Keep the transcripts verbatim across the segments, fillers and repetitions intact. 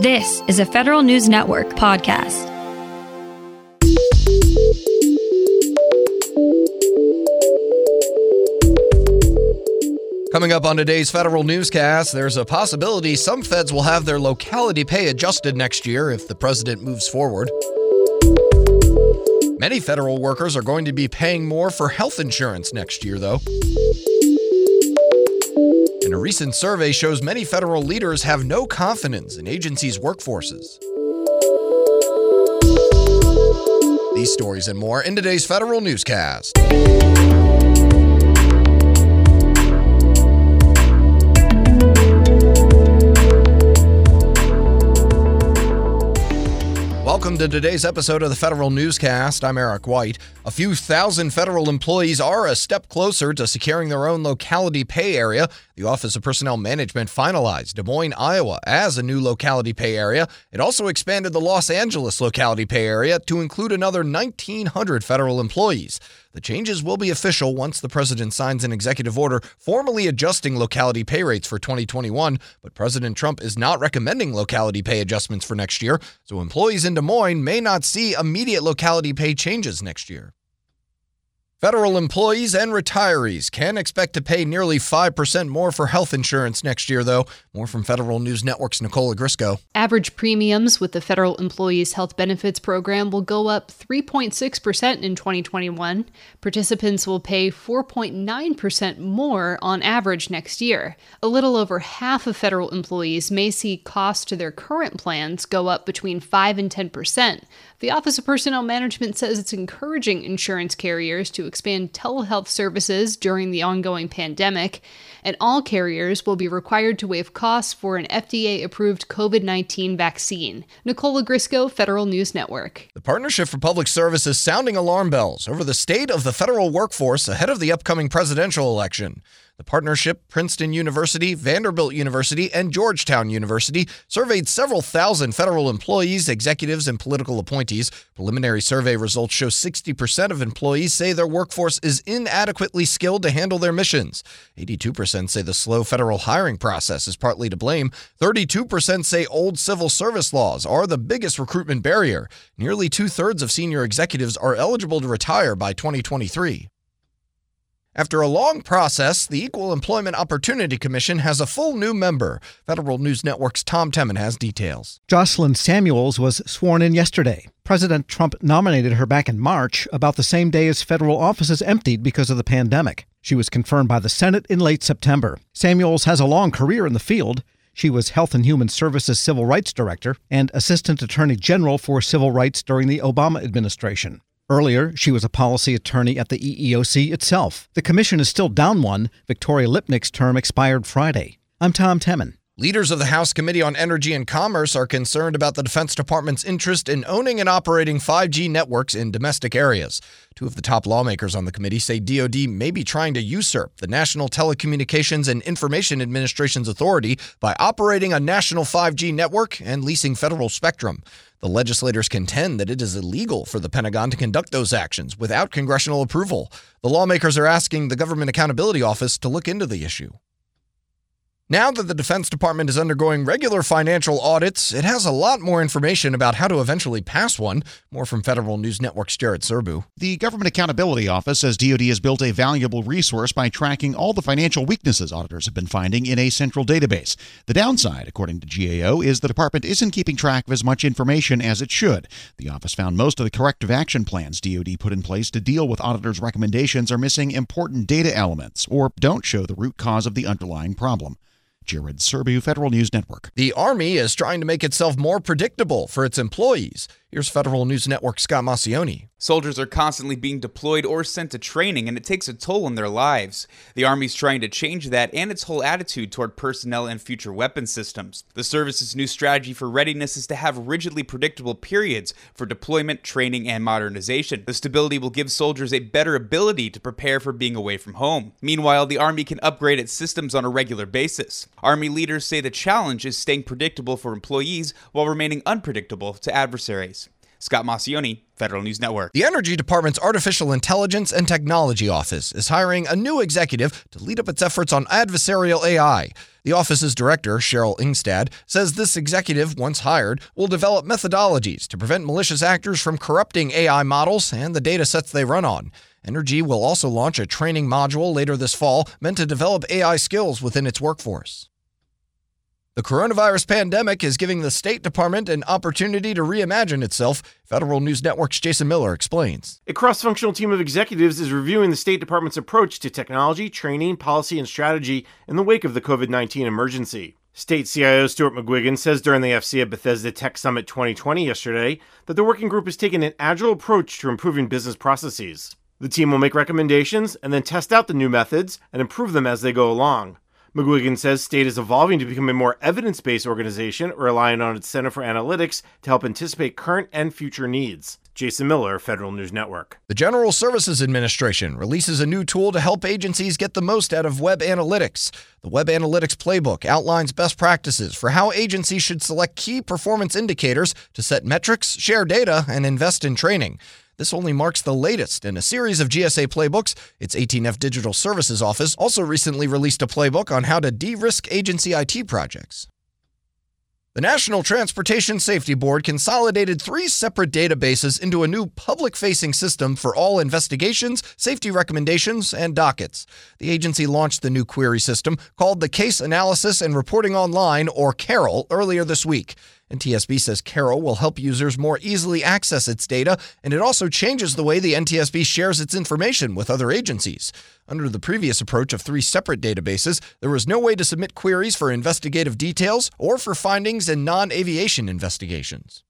This is a Federal News Network podcast. Coming up on today's Federal Newscast, there's a possibility some feds will have their locality pay adjusted next year if the president moves forward. Many federal workers are going to be paying more for health insurance next year, though. And a recent survey shows many federal leaders have no confidence in agencies' workforces. These stories and more in today's Federal Newscast. Welcome to today's episode of the Federal Newscast. I'm Eric White. A few thousand federal employees are a step closer to securing their own locality pay area. The Office of Personnel Management finalized Des Moines, Iowa as a new locality pay area. It also expanded the Los Angeles locality pay area to include another nineteen hundred federal employees. The changes will be official once the president signs an executive order formally adjusting locality pay rates for twenty twenty-one, but President Trump is not recommending locality pay adjustments for next year, so employees in Des Moines may not see immediate locality pay changes next year. Federal employees and retirees can expect to pay nearly five percent more for health insurance next year, though. More from Federal News Network's Nicola Grisco. Average premiums with the Federal Employees Health Benefits Program will go up three point six percent in twenty twenty-one. Participants will pay four point nine percent more on average next year. A little over half of federal employees may see costs to their current plans go up between five and ten percent. The Office of Personnel Management says it's encouraging insurance carriers to expand telehealth services during the ongoing pandemic, and all carriers will be required to waive costs for an F D A-approved covid nineteen vaccine. Nicola Grisco, Federal News Network. The Partnership for Public Service is sounding alarm bells over the state of the federal workforce ahead of the upcoming presidential election. The partnership, Princeton University, Vanderbilt University, and Georgetown University, surveyed several thousand federal employees, executives, and political appointees. Preliminary survey results show sixty percent of employees say their workforce is inadequately skilled to handle their missions. eighty-two percent say the slow federal hiring process is partly to blame. thirty-two percent say old civil service laws are the biggest recruitment barrier. Nearly two-thirds of senior executives are eligible to retire by twenty twenty-three. After a long process, the Equal Employment Opportunity Commission has a full new member. Federal News Network's Tom Temin has details. Jocelyn Samuels was sworn in yesterday. President Trump nominated her back in March, about the same day as federal offices emptied because of the pandemic. She was confirmed by the Senate in late September. Samuels has a long career in the field. She was Health and Human Services Civil Rights Director and Assistant Attorney General for Civil Rights during the Obama administration. Earlier, she was a policy attorney at the E E O C itself. The commission is still down one. Victoria Lipnick's term expired Friday. I'm Tom Temin. Leaders of the House Committee on Energy and Commerce are concerned about the Defense Department's interest in owning and operating five G networks in domestic areas. Two of the top lawmakers on the committee say D O D may be trying to usurp the National Telecommunications and Information Administration's authority by operating a national five G network and leasing federal spectrum. The legislators contend that it is illegal for the Pentagon to conduct those actions without congressional approval. The lawmakers are asking the Government Accountability Office to look into the issue. Now that the Defense Department is undergoing regular financial audits, it has a lot more information about how to eventually pass one. More from Federal News Network's Jared Serbu. The Government Accountability Office says D O D has built a valuable resource by tracking all the financial weaknesses auditors have been finding in a central database. The downside, according to G A O, is the department isn't keeping track of as much information as it should. The office found most of the corrective action plans D O D put in place to deal with auditors' recommendations are missing important data elements or don't show the root cause of the underlying problem. Jared Serbu, Federal News Network. The Army is trying to make itself more predictable for its employees. Here's Federal News Network's Scott Maceone. Soldiers are constantly being deployed or sent to training, and it takes a toll on their lives. The Army's trying to change that and its whole attitude toward personnel and future weapon systems. The service's new strategy for readiness is to have rigidly predictable periods for deployment, training, and modernization. The stability will give soldiers a better ability to prepare for being away from home. Meanwhile, the Army can upgrade its systems on a regular basis. Army leaders say the challenge is staying predictable for employees while remaining unpredictable to adversaries. Scott Maceone, Federal News Network. The Energy Department's Artificial Intelligence and Technology Office is hiring a new executive to lead up its efforts on adversarial A I. The office's director, Cheryl Ingstad, says this executive, once hired, will develop methodologies to prevent malicious actors from corrupting A I models and the data sets they run on. Energy will also launch a training module later this fall meant to develop A I skills within its workforce. The coronavirus pandemic is giving the State Department an opportunity to reimagine itself, Federal News Network's Jason Miller explains. A cross-functional team of executives is reviewing the State Department's approach to technology, training, policy, and strategy in the wake of the covid nineteen emergency. State C I O Stuart McGuigan says during the F C A Bethesda Tech Summit twenty twenty yesterday that the working group has taken an agile approach to improving business processes. The team will make recommendations and then test out the new methods and improve them as they go along. McGuigan says State is evolving to become a more evidence-based organization, relying on its Center for Analytics to help anticipate current and future needs. Jason Miller, Federal News Network. The General Services Administration releases a new tool to help agencies get the most out of web analytics. The Web Analytics Playbook outlines best practices for how agencies should select key performance indicators to set metrics, share data, and invest in training. This only marks the latest in a series of G S A playbooks. Its eighteen F Digital Services office also recently released a playbook on how to de-risk agency I T projects. The National Transportation Safety Board consolidated three separate databases into a new public-facing system for all investigations, safety recommendations, and dockets. The agency launched the new query system called the Case Analysis and Reporting Online, or CAROL, earlier this week. N T S B says CAROL will help users more easily access its data, and it also changes the way the N T S B shares its information with other agencies. Under the previous approach of three separate databases, there was no way to submit queries for investigative details or for findings in non-aviation investigations.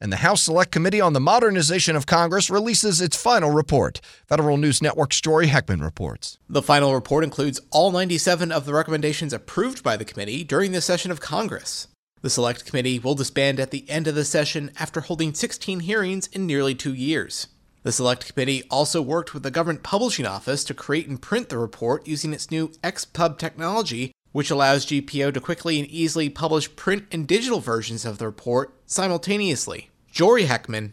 And the House Select Committee on the Modernization of Congress releases its final report. Federal News Network's Jory Heckman reports. The final report includes all ninety-seven of the recommendations approved by the committee during this session of Congress. The Select Committee will disband at the end of the session after holding sixteen hearings in nearly two years. The Select Committee also worked with the Government Publishing Office to create and print the report using its new XPub technology, which allows G P O to quickly and easily publish print and digital versions of the report simultaneously. Jory Heckman,